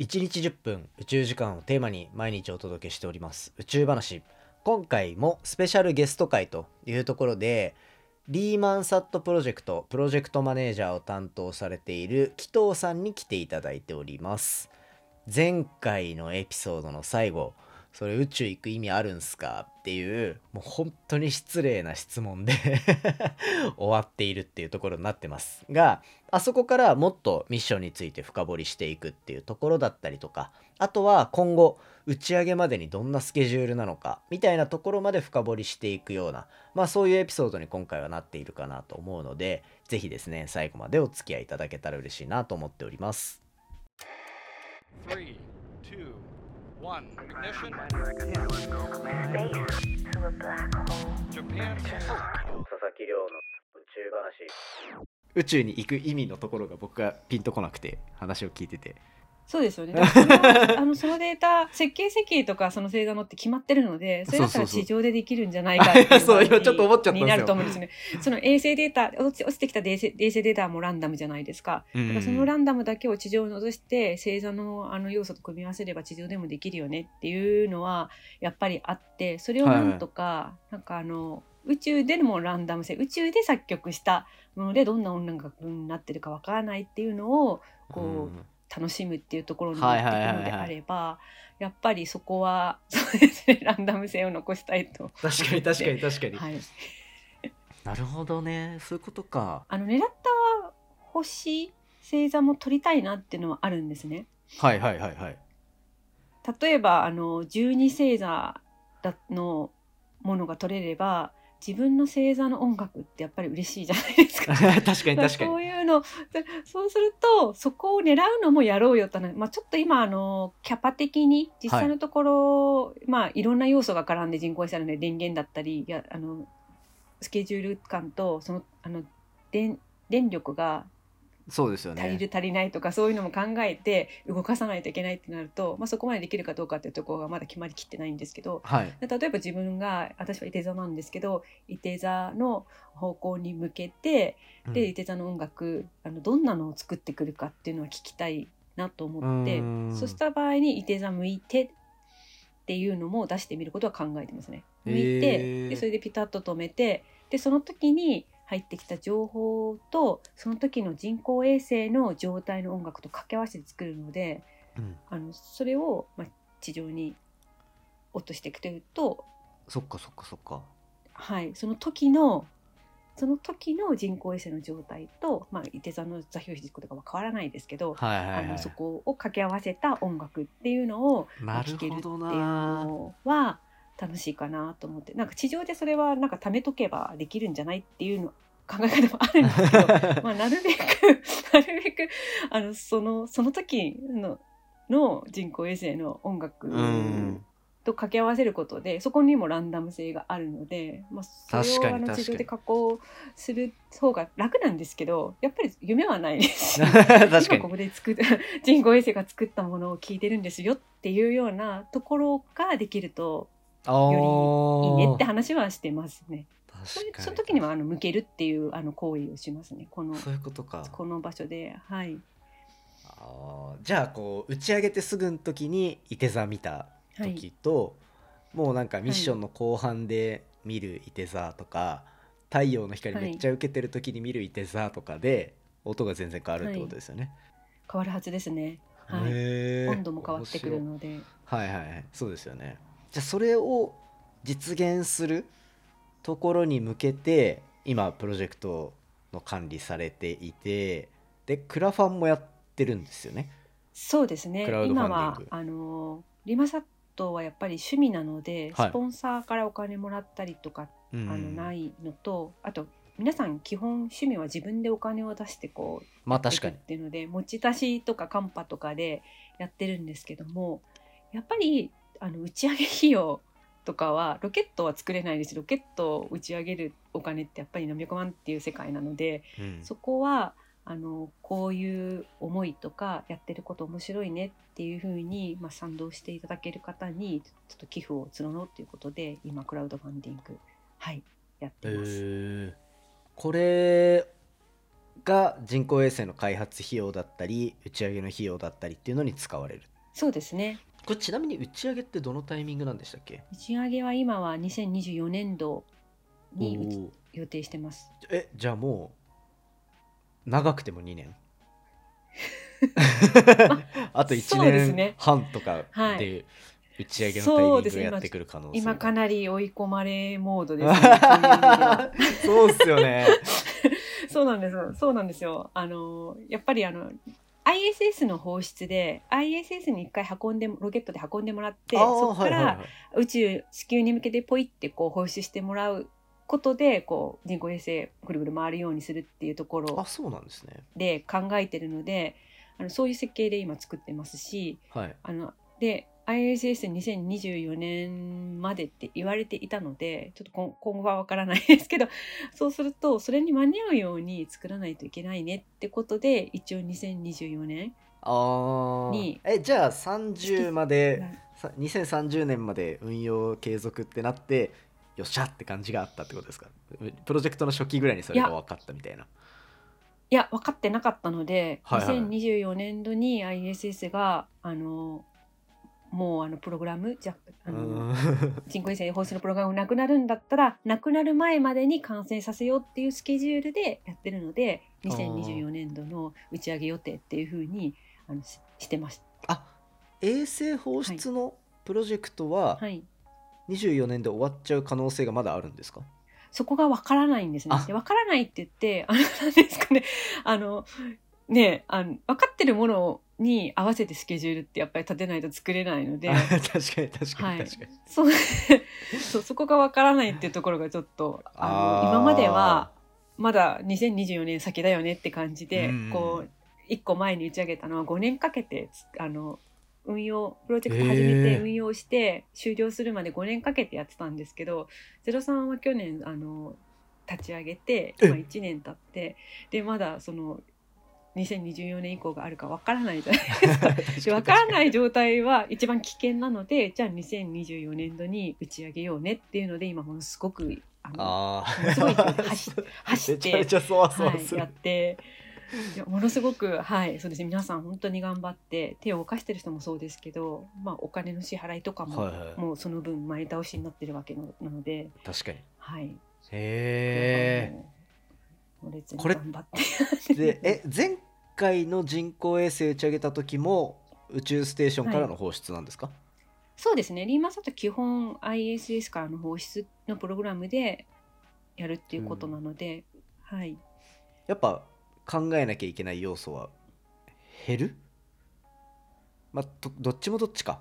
1日10分宇宙時間をテーマに毎日お届けしております宇宙話。今回もスペシャルゲスト会というところで、リーマンサットプロジェクトマネージャーを担当されている紀藤さんに来ていただいております。前回のエピソードの最後、それ宇宙行く意味あるんすかっていう、もう本当に失礼な質問で終わっているっていうところになってますが、あそこからもっとミッションについて深掘りしていくっていうところだったりとか、あとは今後打ち上げまでにどんなスケジュールなのかみたいなところまで深掘りしていくような、そういうエピソードに今回はなっているかなと思うので、ぜひですね最後までお付き合いいただけたら嬉しいなと思っております。3、2、One ignition. Japan. 宇宙に行く意味のところが僕はピンとこなくて、話を聞いてて。そうですよね。そのデータ、設計設計とかその星座のって決まってるので、それだったら地上でできるんじゃないかっていうそう今ちょっと思っちゃったんですよ。になると思うんですね。その衛星データ、落ちてきた衛星データもランダムじゃないですか。だからそのランダムだけを地上に戻して星座の要素と組み合わせれば地上でもできるよねっていうのはやっぱりあって、それをなんとか、はい、宇宙でもランダム性、宇宙で作曲したものでどんな音楽になってるかわからないっていうのをこう。楽しむっていうところになってくるのであれば、はいはいはいはい、やっぱりそこはそうですね、ランダム性を残したいと。確かに、はい、なるほどね、そういうことか。狙った星星座も取りたいなっていうのはあるんですね。はいはいはいはい。例えば12星座のものが取れれば自分の星座の音楽ってやっぱり嬉しいじゃないですか。確かに。そういうの、そうするとそこを狙うのもやろうよって、ちょっと今キャパ的に実際のところ、はい、いろんな要素が絡んで人工衛星なので電源だったりスケジュール感とその電力がそうですよね、足りないとかそういうのも考えて動かさないといけないってなると、そこまでできるかどうかっていうところがまだ決まりきってないんですけど、はい、例えば自分が、私は射手座なんですけど、射手座の方向に向けて、で射手座の音楽どんなのを作ってくるかっていうのは聞きたいなと思って、そうした場合に射手座向いてっていうのも出してみることは考えてますね。向いて、でそれでピタッと止めて、でその時に入ってきた情報とその時の人工衛星の状態の音楽と掛け合わせて作るので、それを地上に落としていくというと、そっか、はい、その時の人工衛星の状態と、射手座の座標軸とかは変わらないですけど、はいはいはい、そこを掛け合わせた音楽っていうのを聴けるっていうのは楽しいかなと思って、地上でそれは貯めとけばできるんじゃないっていうの考え方もあるんですけどなるべくその時の人工衛星の音楽と掛け合わせることで、そこにもランダム性があるので、それを地上で加工する方が楽なんですけど、やっぱり夢はないですし今ここで人工衛星が作ったものを聞いてるんですよっていうようなところができるとよりいいねって話はしてますね。その時には向けるっていう行為をしますね。そういうことか。この場所で、はい、じゃあ打ち上げてすぐの時に射手座見た時と、はい、もうミッションの後半で見る射手座とか、はい、太陽の光めっちゃ受けてる時に見る射手座とかで音が全然変わるってことですよね。はい、変わるはずですね。はい、温度も変わってくるので、はいはい、そうですよね。じゃあそれを実現するところに向けて今プロジェクトの管理されていて、でクラファンもやってるんですよね。そうですね、今はリマサットはやっぱり趣味なので、はい、スポンサーからお金もらったりとか、ないのと、あと皆さん基本趣味は自分でお金を出して確かにっていうので持ち出しとかカンパとかでやってるんですけども、やっぱり打ち上げ費用とかはロケットは作れないです。ロケットを打ち上げるお金ってやっぱり何百万っていう世界なので、そこはこういう思いとかやってること面白いねっていうふうに、賛同していただける方にちょっと寄付を募ろうということで今クラウドファンディング、はい、やってます。これが人工衛星の開発費用だったり打ち上げの費用だったりっていうのに使われる。そうですね。これちなみに打ち上げってどのタイミングなんでしたっけ？打ち上げは今は2024年度に予定してます。じゃあもう長くても2年あと1年半とかで打ち上げのタイミングをやってくる可能性、ね、はい、今かなり追い込まれモードですねそうですよねそうなんですよ。やっぱりISS の放出で ISS に一回運んでロケットで運んでもらって、そこから宇宙地球に向けてポイってこう放出してもらうことでこう人工衛星ぐるぐる回るようにするっていうところで考えてるので、そういう設計で今作ってますし、はい、で ISS2024 年までって言われていたので、ちょっと今後は分からないですけど、そうするとそれに間に合うように作らないといけないねってことで、一応2024年にじゃあ30まで2030年まで運用継続ってなって、よっしゃって感じがあったってことですか？プロジェクトの初期ぐらいにそれが分かったみたいな。いや分かってなかったので、はいはい、2024年度に ISS がもうプログラムじゃ人工衛星放出のプログラムなくなるんだったら、なくなる前までに完成させようっていうスケジュールでやってるので、2024年度の打ち上げ予定っていう風にしてました。衛星放出のプロジェクトは、はい、24年で終わっちゃう可能性がまだあるんですか？そこがわからないんですね。わからないって言ってなんですかね、ね、分かってるものに合わせてスケジュールってやっぱり立てないと作れないので確かに、はい、そこがわからないっていうところがちょっと今まではまだ2024年先だよねって感じで、こう1個前に打ち上げたのは5年かけて運用プロジェクト始めて運用して終了するまで5年かけてやってたんですけど、03は去年立ち上げて今1年経って、でまだその2024年以降があるかわからないじゃないですか。わからない状態は一番危険なので、じゃあ2024年度に打ち上げようねっていうので、今ものすごくすごい走ってめちゃめちゃはい、やって。ものすごく、はい、そうですね、皆さん本当に頑張って手を動かしてる人もそうですけど、お金の支払いとかも、はいはい、もうその分前倒しになってるわけなので。確かに、はい、へー、これ頑張ってで前回の人工衛星打ち上げた時も宇宙ステーションからの放出なんですか？はい、そうですね、リーマンさんと基本 ISS からの放出のプログラムでやるっていうことなので、はい、やっぱ考えなきゃいけない要素は減る？どっちもどっちか。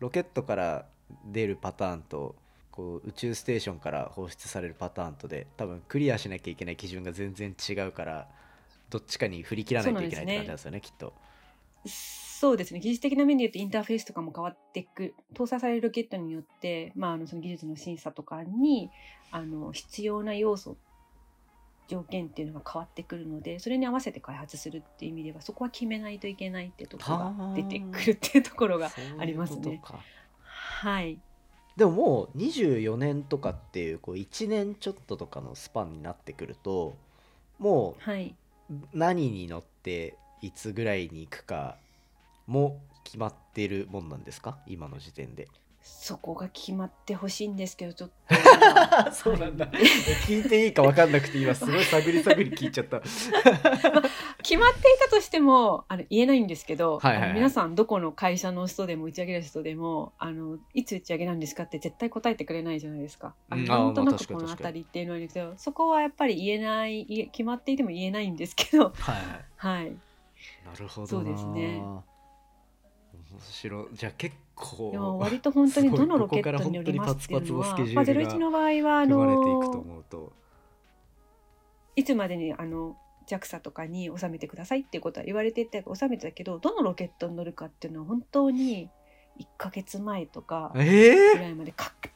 ロケットから出るパターンとこう宇宙ステーションから放出されるパターンとで、多分クリアしなきゃいけない基準が全然違うから、どっちかに振り切らないといけないって感じなんですよね、きっと。そうですね、技術的な面で言うとインターフェースとかも変わっていく。搭載されるロケットによって、その技術の審査とかに必要な要素条件っていうのが変わってくるので、それに合わせて開発するっていう意味では、そこは決めないといけないってところが出てくるっていうところがありますね。そういうことか。はい。でももう24年とかっていう、こう1年ちょっととかのスパンになってくると、もう何に乗っていつぐらいに行くかも決まってるもんなんですか、今の時点で。そこが決まってほしいんですけど、ちょっとそうなんだ、はい、聞いていいか分かんなくて今すごい探り探り聞いちゃった決まっていたとしても言えないんですけど、はいはいはい、皆さんどこの会社の人でも打ち上げる人でもいつ打ち上げなんですかって絶対答えてくれないじゃないですか。なんとなくこのあたりっていうのはあるけど、そこはやっぱり言えない、決まっていても言えないんですけど、はいはい、はい、なるほどな。そうですね、面白い。じゃあ結構割と本当にどのロケットによりますっていうのは、01の場合はいつまでにJAXA とかに収めてくださいっていうことは言われていて収めてたけど、どのロケットに乗るかっていうのは本当に1ヶ月前とかぐらいまで確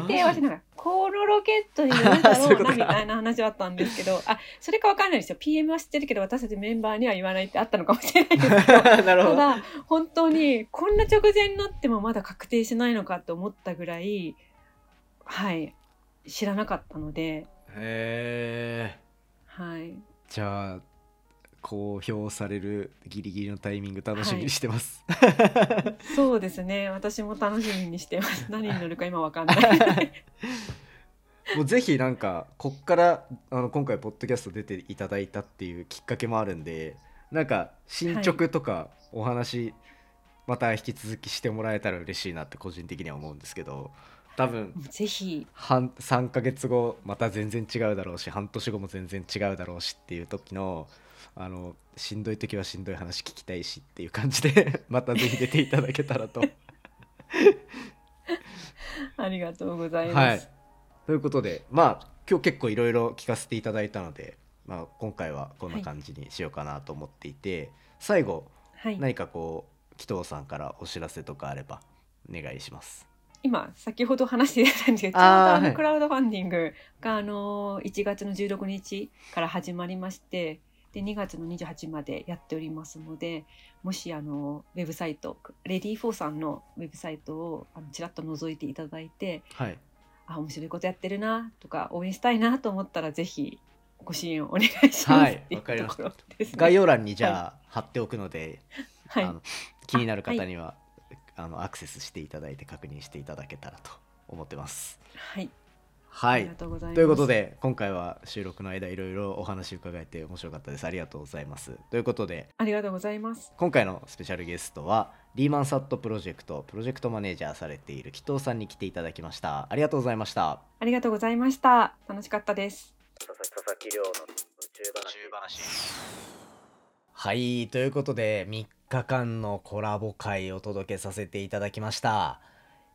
定はしながら、このロケットに乗るだろうなみたいな話はあったんですけどそれか分からないですよ。 PM は知ってるけど私たちメンバーには言わないってあったのかもしれないですけどただ本当にこんな直前になってもまだ確定しないのかと思ったぐらい、はい、知らなかったので。へー、はい、じゃあ公表されるギリギリのタイミング楽しみにしてます、はい、そうですね、私も楽しみにしてます。何に乗るか今わかんないもうぜひなんかこっから今回ポッドキャスト出ていただいたっていうきっかけもあるんで、なんか進捗とかお話、はい、また引き続きしてもらえたら嬉しいなって個人的には思うんですけど、多分ぜひ3ヶ月後また全然違うだろうし、半年後も全然違うだろうしっていう時のしんどい時はしんどい話聞きたいしっていう感じでまたぜひ出ていただけたらとありがとうございます、はい、ということで、まあ今日結構いろいろ聞かせていただいたので、まあ、今回はこんな感じにしようかなと思っていて、はい、最後、はい、何かこう紀藤さんからお知らせとかあればお願いします。今先ほど話していたんですけど、ちょうどクラウドファンディングが、1月の16日から始まりまして、で2月の28日までやっておりますので、もしウェブサイトレディー4さんのウェブサイトをちらっと覗いていただいて、はい、あ面白いことやってるなとか応援したいなと思ったらぜひご支援をお願いします、はい、っていうところですね。概要欄にじゃあ貼っておくので、はい、気になる方にはアクセスしていただいて確認していただけたらと思ってます。はい。はい。ありがとうございます。ということで今回は収録の間いろいろお話伺えて面白かったです。ありがとうございます。ということで、ありがとうございます。今回のスペシャルゲストはリーマンサットプロジェクトマネージャーされている紀藤さんに来ていただきました。ありがとうございました。ありがとうございました。楽しかったです。佐々木亮の宇宙話。はい、ということで3日間のコラボ会をお届けさせていただきました。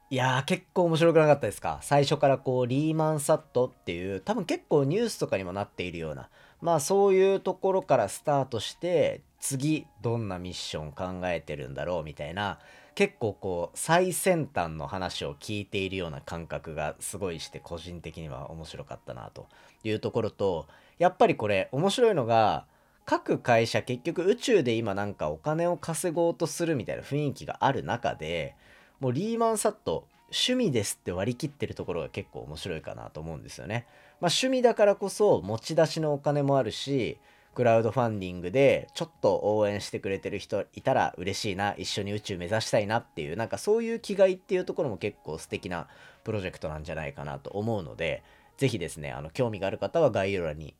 いやー結構面白くなかったですか？最初からこうリーマンサットっていう、多分結構ニュースとかにもなっているような、まあそういうところからスタートして、次どんなミッション考えてるんだろうみたいな、結構こう最先端の話を聞いているような感覚がすごいして、個人的には面白かったなというところと、やっぱりこれ面白いのが、各会社結局宇宙で今なんかお金を稼ごうとするみたいな雰囲気がある中で、もうリーマンサット趣味ですって割り切ってるところが結構面白いかなと思うんですよね。まあ趣味だからこそ持ち出しのお金もあるし、クラウドファンディングでちょっと応援してくれてる人いたら嬉しいな、一緒に宇宙目指したいなっていう、なんかそういう気概っていうところも結構素敵なプロジェクトなんじゃないかなと思うので、ぜひですね、興味がある方は概要欄に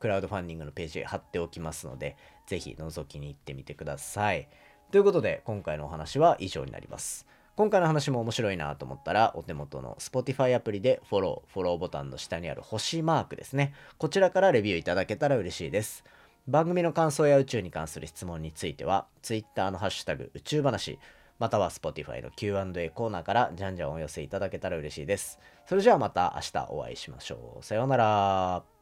クラウドファンディングのページ貼っておきますので、ぜひ覗きに行ってみてください。ということで今回のお話は以上になります。今回の話も面白いなと思ったら、お手元の Spotify アプリでフォローボタンの下にある星マークですね、こちらからレビューいただけたら嬉しいです。番組の感想や宇宙に関する質問については Twitter のハッシュタグ宇宙話、または Spotify の Q&A コーナーからじゃんじゃんお寄せいただけたら嬉しいです。それじゃあまた明日お会いしましょう。さようなら。